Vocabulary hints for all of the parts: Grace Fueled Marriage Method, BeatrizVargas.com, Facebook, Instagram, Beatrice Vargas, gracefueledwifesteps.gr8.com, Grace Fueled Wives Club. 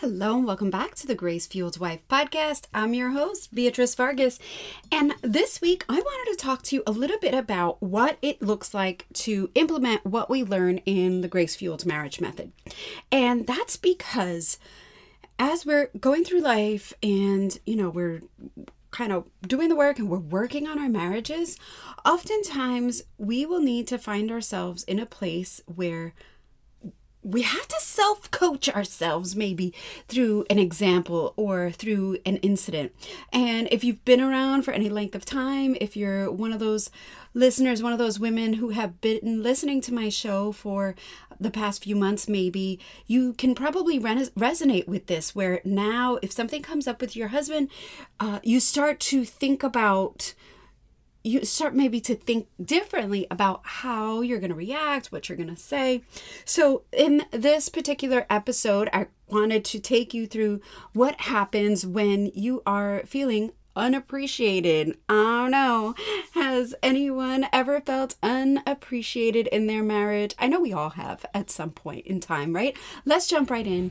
Hello and welcome back to the Grace Fueled Wife podcast. I'm your host, Beatrice Vargas. And this week, I wanted to talk to you a little bit about what it looks like to implement what we learn in the Grace Fueled Marriage Method. And that's because as we're going through life and, we're kind of doing the work and we're working on our marriages, oftentimes we will need to find ourselves in a place where we have to self-coach ourselves, maybe through an example or through an incident. And if you've been around for any length of time, if you're one of those listeners, one of those women who have been listening to my show for the past few months, maybe you can probably resonate with this, where now if something comes up with your husband, you start to think differently about how you're going to react, what you're going to say. So in this particular episode, I wanted to take you through what happens when you are feeling unappreciated. Oh no. Has anyone ever felt unappreciated in their marriage? I know we all have at some point in time, right? Let's jump right in.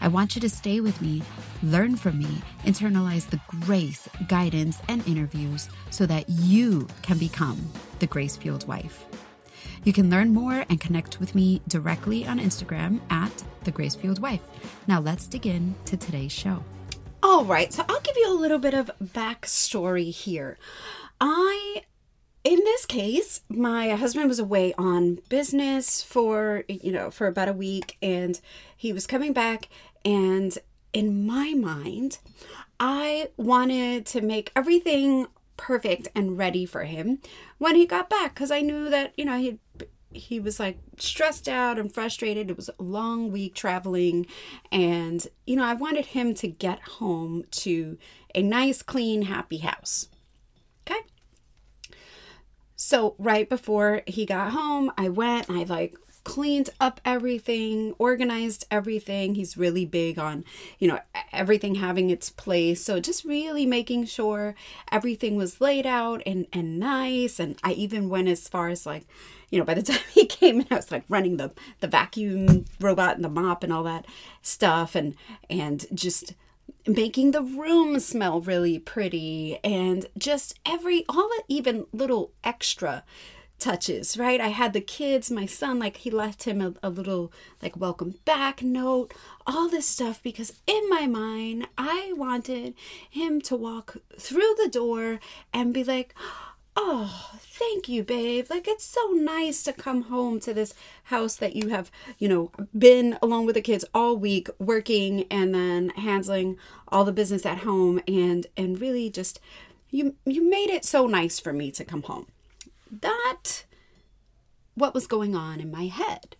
I want you to stay with me, learn from me, internalize the grace, guidance, and interviews so that you can become the grace-fueled wife. You can learn more and connect with me directly on Instagram at thegracefueledwife. Now let's dig in to today's show. All right, so I'll give you a little bit of backstory here. In this case, my husband was away on business for about a week, and he was coming back. And in my mind, I wanted to make everything perfect and ready for him when he got back, because I knew that, he was like stressed out and frustrated. It was a long week traveling, and, I wanted him to get home to a nice, clean, happy house. Okay. So right before he got home, I went and I cleaned up everything, organized everything. He's really big on, everything having its place. So just really making sure everything was laid out and nice. And I even went as far as by the time he came in, I was running the vacuum robot and the mop and all that stuff and just making the room smell really pretty and just even little extra touches, right? I had the kids, my son, he left him a little welcome back note, all this stuff, because in my mind, I wanted him to walk through the door and be like, oh, thank you, babe. It's so nice to come home to this house that you have, been alone with the kids all week working and then handling all the business at home. And really just, you made it so nice for me to come home. That's what was going on in my head.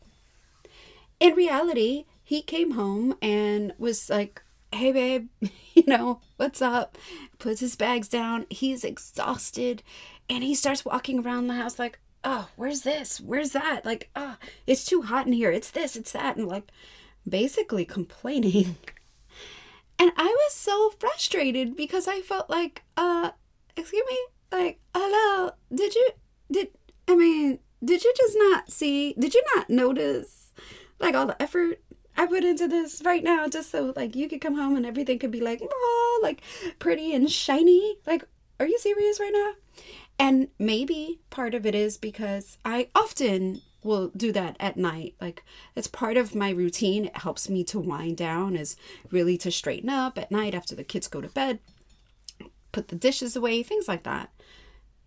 In reality, he came home and was like, hey, babe, what's up? Puts his bags down. He's exhausted. And he starts walking around the house like, oh, where's this? Where's that? Oh, it's too hot in here. It's this, it's that. And basically complaining. And I was so frustrated because I felt excuse me? Hello, did you not notice all the effort I put into this right now just so you could come home and everything could be pretty and shiny? Are you serious right now? And maybe part of it is because I often will do that at night. Like, it's part of my routine. It helps me to wind down, is really to straighten up at night after the kids go to bed, put the dishes away, things like that.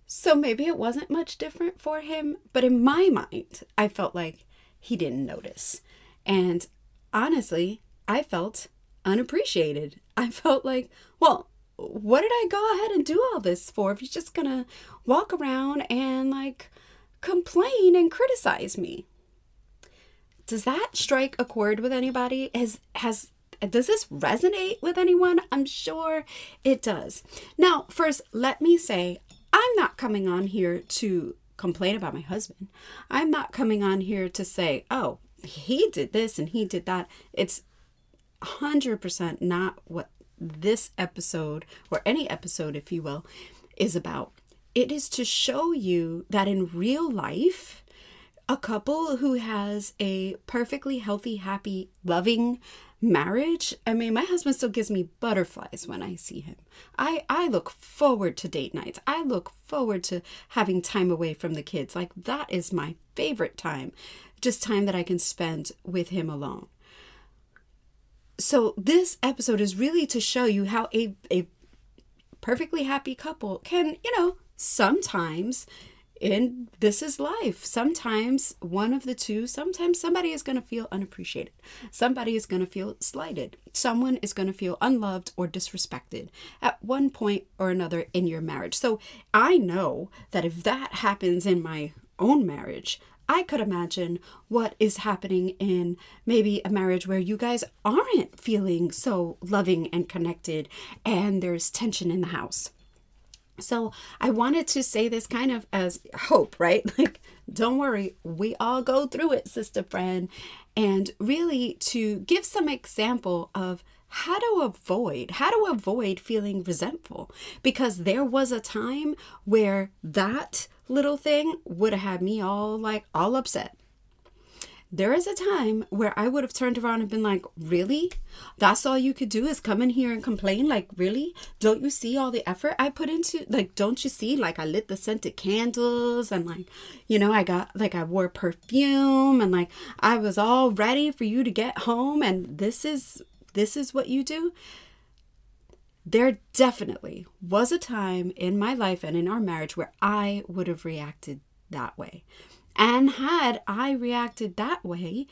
So maybe it wasn't much different for him, but in my mind, I felt like he didn't notice. And honestly, I felt unappreciated. I felt like, well, what did I go ahead and do all this for if he's just gonna walk around and like complain and criticize me? Does that strike a chord with anybody? Does this resonate with anyone? I'm sure it does. Now, first, let me say, I'm not coming on here to complain about my husband. I'm not coming on here to say, oh, he did this and he did that. It's 100% not what this episode, or any episode, if you will, is about. It is to show you that in real life, a couple who has a perfectly healthy, happy, loving marriage, I mean, my husband still gives me butterflies when I see him. I look forward to date nights. I look forward to having time away from the kids. Like, that is my favorite time, just time that I can spend with him alone. So this episode is really to show you how a perfectly happy couple can, you know, sometimes, and this is life, sometimes one of the two, sometimes somebody is going to feel unappreciated. Somebody is going to feel slighted. Someone is going to feel unloved or disrespected at one point or another in your marriage. So I know that if that happens in my own marriage, I could imagine what is happening in maybe a marriage where you guys aren't feeling so loving and connected and there's tension in the house. So I wanted to say this kind of as hope, right? Like, don't worry, we all go through it, sister friend. And really to give some example of how to avoid feeling resentful, because there was a time where that little thing would have had me all upset. There is a time where I would have turned around and been like, really? That's all you could do is come in here and complain? Like, really? Don't you see all the effort I put into, like, don't you see? Like, I lit the scented candles and, like, you know, I got, like, I wore perfume and, like, I was all ready for you to get home, and this is what you do? There definitely was a time in my life and in our marriage where I would have reacted that way. And had I reacted that way,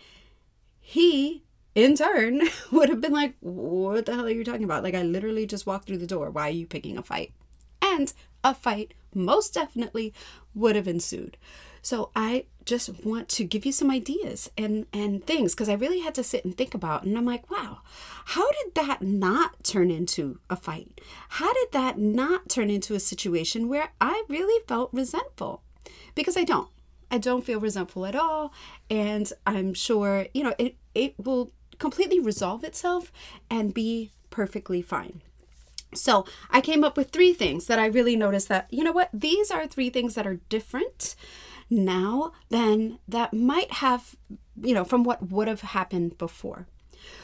he, in turn, would have been like, what the hell are you talking about? Like, I literally just walked through the door. Why are you picking a fight? And a fight most definitely would have ensued. So I just want to give you some ideas and things, because I really had to sit and think about, and I'm like, wow, how did that not turn into a fight? How did that not turn into a situation where I really felt resentful? Because I don't feel resentful at all. And I'm sure, you know, it will completely resolve itself and be perfectly fine. So I came up with 3 things that I really noticed that, you know what, these are 3 things that are different now than that might have, you know, from what would have happened before.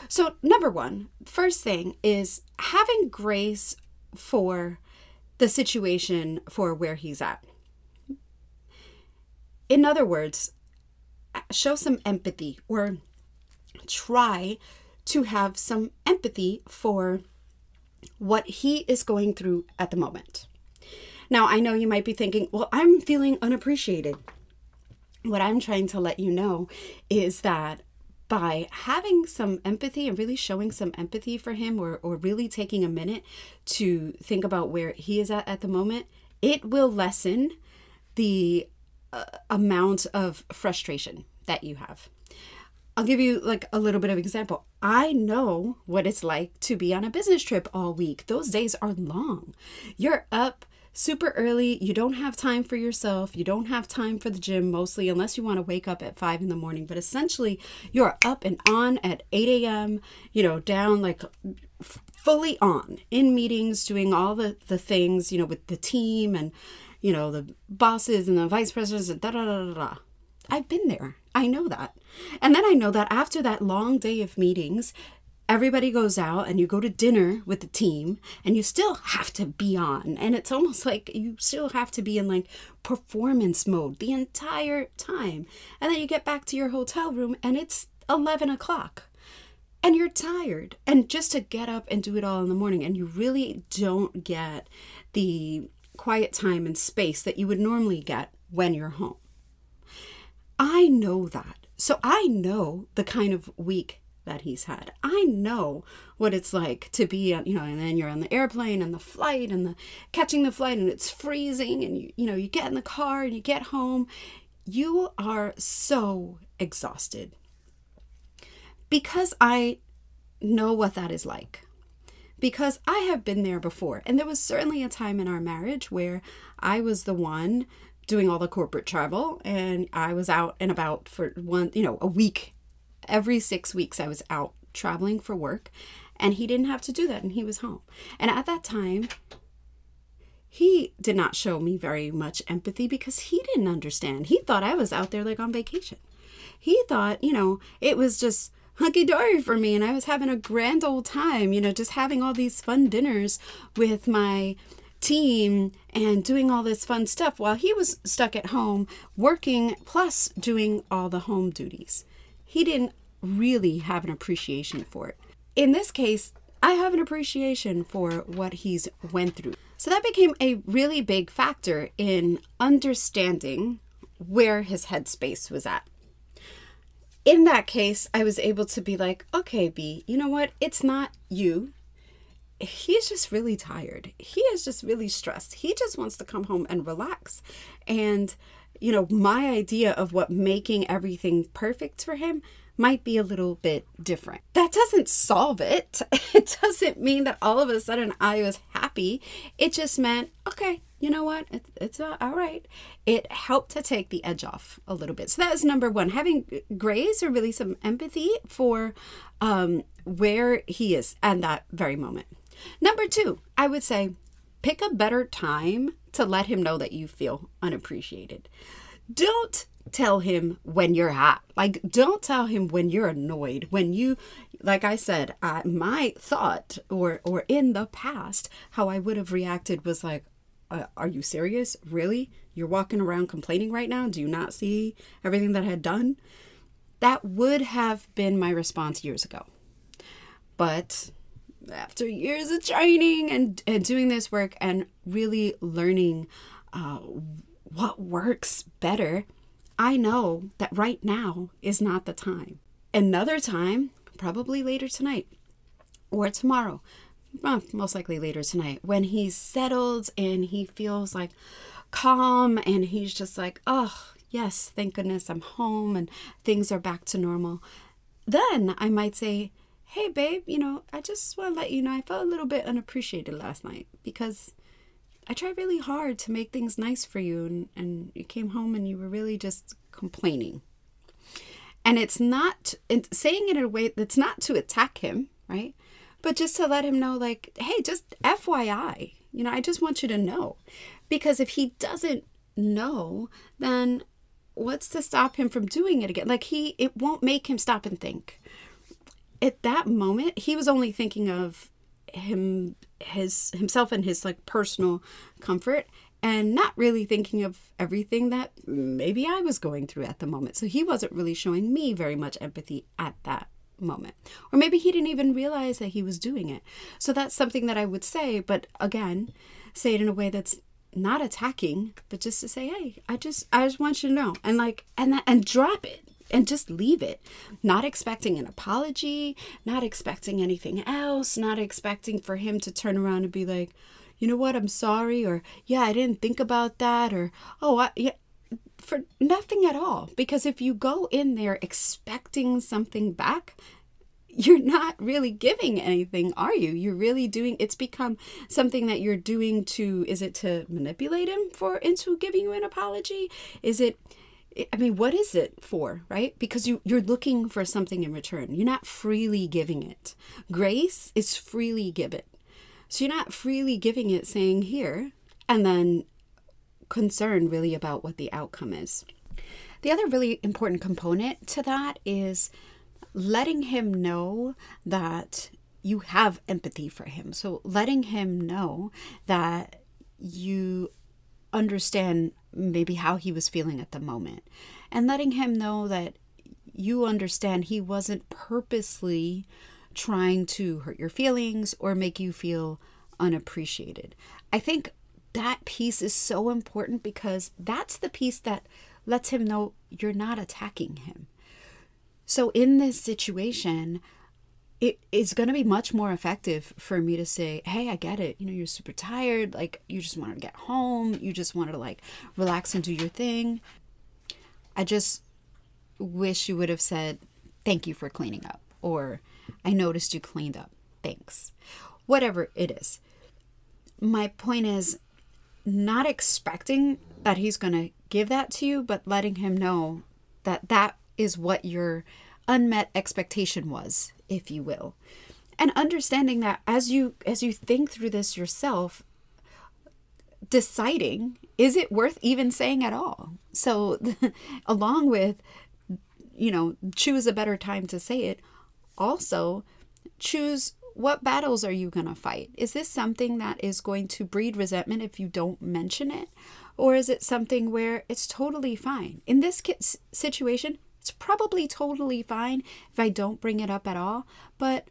So number 1, first thing is having grace for the situation, for where he's at. In other words, show some empathy, or try to have some empathy for what he is going through at the moment. Now, I know you might be thinking, well, I'm feeling unappreciated. What I'm trying to let you know is that by having some empathy and really showing some empathy for him, or really taking a minute to think about where he is at the moment, it will lessen the amount of frustration that you have. I'll give you like a little bit of example. I know what it's like to be on a business trip all week. Those days are long. You're up super early. You don't have time for yourself. You don't have time for the gym, mostly, unless you want to wake up at 5 a.m. But essentially, you're up and on at 8 a.m., you know, down, like, fully on in meetings, doing all the things, you know, with the team and, you know, the bosses and the vice presidents, and da-da-da-da-da. I've been there. I know that. And then I know that after that long day of meetings, everybody goes out and you go to dinner with the team and you still have to be on. And it's almost like you still have to be in like performance mode the entire time. And then you get back to your hotel room and it's 11 o'clock and you're tired. And just to get up and do it all in the morning, and you really don't get the quiet time and space that you would normally get when you're home. I know that. So I know the kind of week that he's had. I know what it's like to be, and then you're on the airplane and the flight and catching the flight and it's freezing and you get in the car and you get home. You are so exhausted. Because I know what that is like. Because I have been there before. And there was certainly a time in our marriage where I was the one doing all the corporate travel, and I was out and about for a week. Every 6 weeks I was out traveling for work, and he didn't have to do that, and he was home. And at that time, he did not show me very much empathy because he didn't understand. He thought I was out there like on vacation. He thought, it was just hunky-dory for me, and I was having a grand old time, just having all these fun dinners with my team and doing all this fun stuff while he was stuck at home working plus doing all the home duties. He didn't really have an appreciation for it. In this case, I have an appreciation for what he's went through. So that became a really big factor in understanding where his headspace was at. In that case, I was able to be like, okay, B, you know what? It's not you. He's just really tired. He is just really stressed. He just wants to come home and relax. And, my idea of what making everything perfect for him might be a little bit different. That doesn't solve it. It doesn't mean that all of a sudden I was happy. It just meant, okay, you know what? It's all right. It helped to take the edge off a little bit. So that was number one, having grace or really some empathy for where he is at that very moment. Number two, I would say pick a better time to let him know that you feel unappreciated. Don't tell him when you're hot. Like, don't tell him when you're annoyed. When you, like I said, my thought or in the past, how I would have reacted was like, are you serious? Really? You're walking around complaining right now? Do you not see everything that I had done? That would have been my response years ago. But after years of training and doing this work and really learning what works better, I know that right now is not the time. Another time, probably later tonight or tomorrow, most likely later tonight, when he's settled and he feels like calm and he's just like, oh, yes, thank goodness I'm home and things are back to normal. Then I might say, hey, babe, I just want to let you know I felt a little bit unappreciated last night because I tried really hard to make things nice for you and you came home and you were really just complaining. And it's not, and saying it in a way that's not to attack him, right? But just to let him know, like, hey, just FYI, I just want you to know. Because if he doesn't know, then what's to stop him from doing it again? Like, it won't make him stop and think. At that moment, he was only thinking of himself and his like personal comfort and not really thinking of everything that maybe I was going through at the moment. So he wasn't really showing me very much empathy at that moment. Or maybe he didn't even realize that he was doing it. So that's something that I would say, but again, say it in a way that's not attacking, but just to say, hey, I just want you to know, and like, and drop it. And just leave it, not expecting an apology, not expecting anything else, not expecting for him to turn around and be like, you know what, I'm sorry, or yeah, I didn't think about that, or for nothing at all. Because if you go in there expecting something back, you're not really giving anything, are you? You're really doing, it's become something that you're doing to, is it to manipulate him into giving you an apology? Is it, I mean, what is it for, right? Because you're looking for something in return. You're not freely giving it. Grace is freely given. So you're not freely giving it saying here and then concerned really about what the outcome is. The other really important component to that is letting him know that you have empathy for him. So letting him know that you understand maybe how he was feeling at the moment, and letting him know that you understand he wasn't purposely trying to hurt your feelings or make you feel unappreciated. I think that piece is so important because that's the piece that lets him know you're not attacking him. So in this situation, it is going to be much more effective for me to say, hey, I get it. You know, you're super tired. Like, you just wanted to get home. You just wanted to like relax and do your thing. I just wish you would have said, thank you for cleaning up. Or I noticed you cleaned up. Thanks. Whatever it is. My point is not expecting that he's going to give that to you, but letting him know that that is what your unmet expectation was, if you will. And understanding that as you think through this yourself, deciding, is it worth even saying at all? So along with, you know, choose a better time to say it, also choose what battles are you going to fight? Is this something that is going to breed resentment if you don't mention it? Or is it something where it's totally fine? In this situation, it's probably totally fine if I don't bring it up at all, but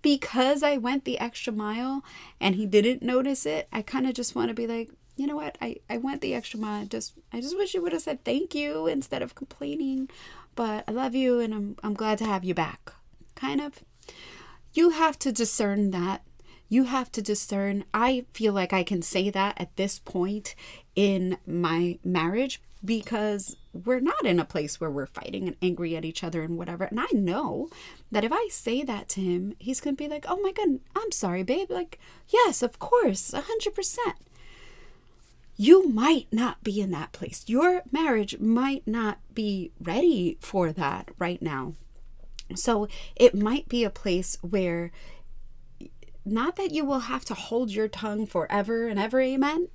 because I went the extra mile and he didn't notice it, I kind of just want to be like, you know what? I went the extra mile. I just wish you would have said thank you instead of complaining, but I love you and I'm glad to have you back. Kind of. You have to discern that. You have to discern. I feel like I can say that at this point in my marriage because we're not in a place where we're fighting and angry at each other and whatever. And I know that if I say that to him, he's going to be like, oh my God, I'm sorry, babe. Like, yes, of course, 100%. You might not be in that place. Your marriage might not be ready for that right now. So it might be a place where, not that you will have to hold your tongue forever and ever, amen,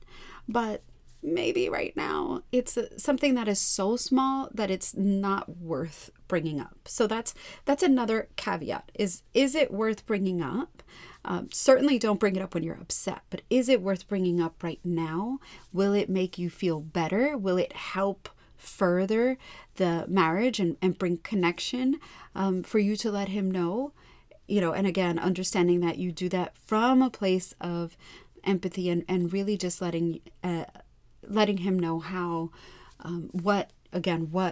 but maybe right now it's something that is so small that it's not worth bringing up. So that's another caveat is it worth bringing up? Certainly don't bring it up when you're upset, but is it worth bringing up right now? Will it make you feel better? Will it help further the marriage and bring connection for you to let him know? You know, and again, understanding that you do that from a place of empathy and really just letting him know how, what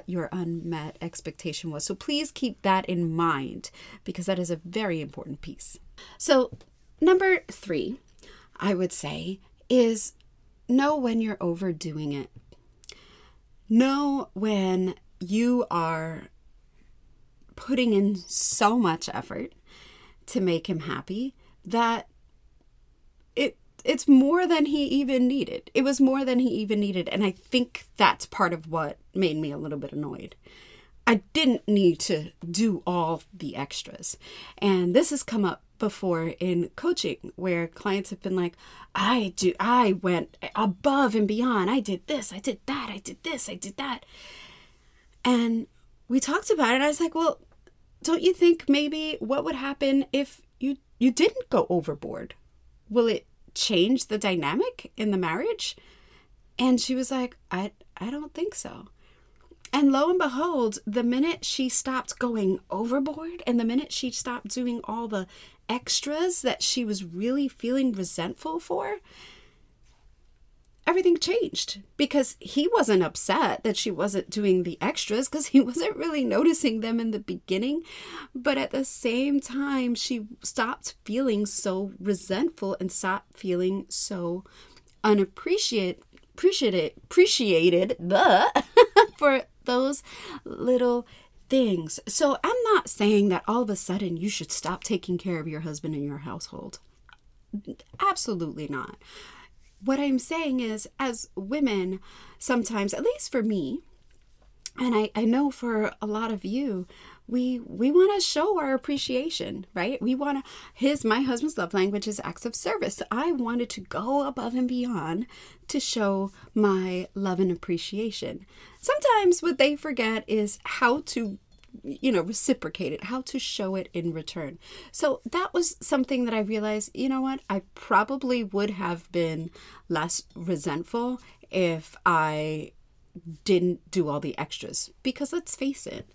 your unmet expectation was. So please keep that in mind because that is a very important piece. So number 3, I would say, is know when you're overdoing it. Know when you are putting in so much effort to make him happy that it's more than he even needed. It was more than he even needed. And I think that's part of what made me a little bit annoyed. I didn't need to do all the extras. And this has come up before in coaching where clients have been like, I went above and beyond. I did this, I did that, I did this, I did that. And we talked about it. And I was like, well, don't you think maybe what would happen if you didn't go overboard? Will it change the dynamic in the marriage? And she was like, I don't think so. And lo and behold, the minute she stopped going overboard and the minute she stopped doing all the extras that she was really feeling resentful for, everything changed because he wasn't upset that she wasn't doing the extras because he wasn't really noticing them in the beginning. But at the same time, she stopped feeling so resentful and stopped feeling so unappreciated for those little things. So I'm not saying that all of a sudden you should stop taking care of your husband and your household. Absolutely not. What I'm saying is, as women, sometimes, at least for me, and I know for a lot of you, we want to show our appreciation, right? We want to, my husband's love language is acts of service. So I wanted to go above and beyond to show my love and appreciation. Sometimes what they forget is how to reciprocate it, how to show it in return. So that was something that I realized, you know what, I probably would have been less resentful if I didn't do all the extras. Because let's face it,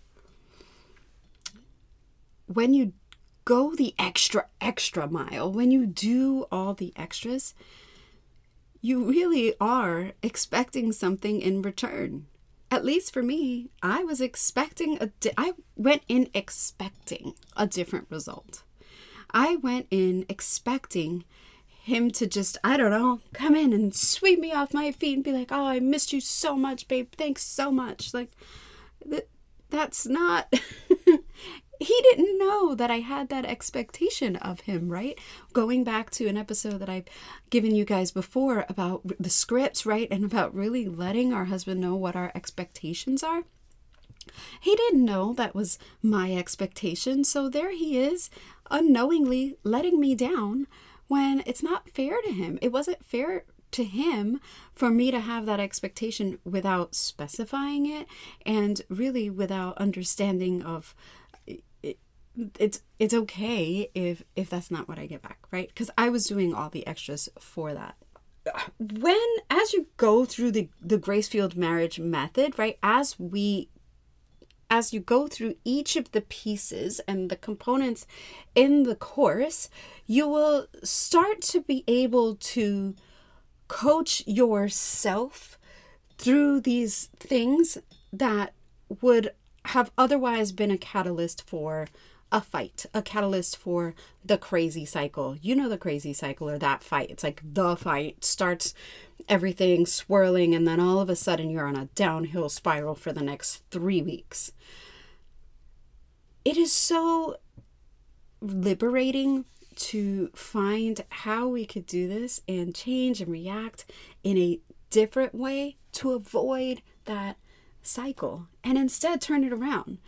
when you go the extra mile, when you do all the extras, you really are expecting something in return. At least for me, I was expecting I went in expecting a different result. I went in expecting him to just, come in and sweep me off my feet and be like, oh, I missed you so much, babe. Thanks so much. Like, that's not... He didn't know that I had that expectation of him, right? Going back to an episode that I've given you guys before about the scripts, right? And about really letting our husband know what our expectations are. He didn't know that was my expectation. So there he is, unknowingly letting me down when it's not fair to him. It wasn't fair to him for me to have that expectation without specifying it and really without understanding of it's okay if that's not what I get back, right? Because I was doing all the extras for that. As you go through the Grace Fueled Marriage Method, right? As you go through each of the pieces and the components in the course, you will start to be able to coach yourself through these things that would have otherwise been a catalyst for a fight, a catalyst for the crazy cycle. You know, the crazy cycle or that fight. It's like the fight starts everything swirling and then all of a sudden you're on a downhill spiral for the next 3 weeks. It is so liberating to find how we could do this and change and react in a different way to avoid that cycle and instead turn it around.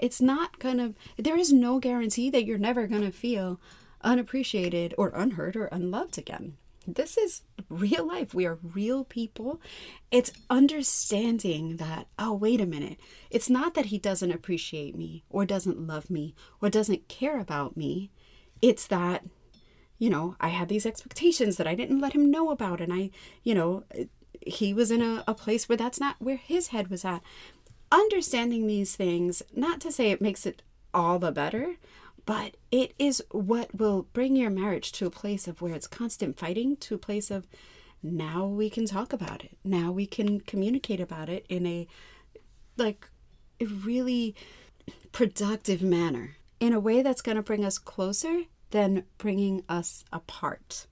It's not gonna, there is no guarantee that you're never gonna feel unappreciated or unheard or unloved again. This is real life. We are real people. It's understanding that, oh, wait a minute. It's not that he doesn't appreciate me or doesn't love me or doesn't care about me. It's that, I had these expectations that I didn't let him know about. And he was in a place where that's not where his head was at. Understanding these things, not to say it makes it all the better, but it is what will bring your marriage to a place of where it's constant fighting, to a place of now we can talk about it. Now we can communicate about it in a really productive manner, in a way that's going to bring us closer than bringing us apart.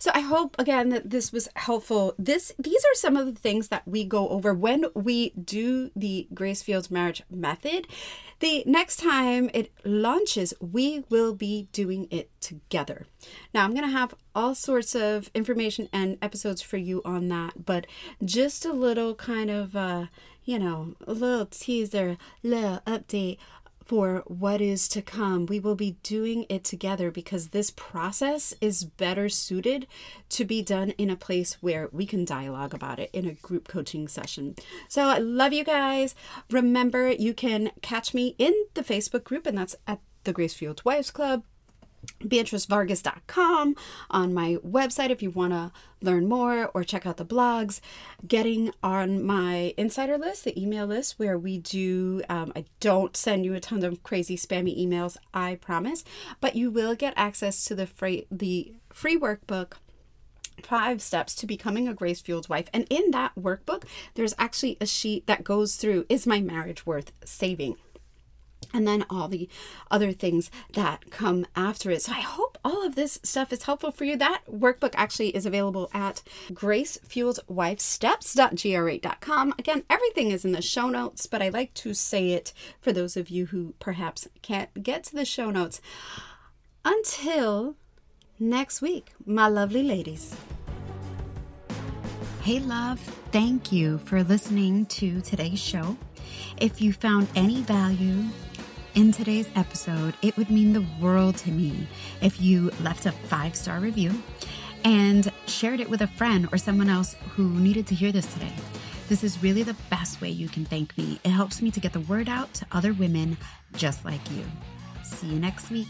So I hope, again, that this was helpful. These are some of the things that we go over when we do the Grace Fueled Marriage Method. The next time it launches, we will be doing it together. Now, I'm going to have all sorts of information and episodes for you on that, but just a little kind of, a little teaser, little update for what is to come. We will be doing it together because this process is better suited to be done in a place where we can dialogue about it in a group coaching session. So I love you guys. Remember, you can catch me in the Facebook group, and that's at the Grace Fueled Wives Club, BeatrizVargas.com, on my website if you want to learn more or check out the blogs, getting on my insider list, the email list where we do, I don't send you a ton of crazy spammy emails, I promise, but you will get access to the free workbook, 5 Steps to Becoming a Grace Fueled Wife. And in that workbook, there's actually a sheet that goes through, is my marriage worth saving? And then all the other things that come after it. So I hope all of this stuff is helpful for you. That workbook actually is available at gracefueledwifesteps.gr8.com. Again, everything is in the show notes, but I like to say it for those of you who perhaps can't get to the show notes. Until next week, my lovely ladies. Hey, love. Thank you for listening to today's show. If you found any value in today's episode, it would mean the world to me if you left a 5-star review and shared it with a friend or someone else who needed to hear this today. This is really the best way you can thank me. It helps me to get the word out to other women just like you. See you next week.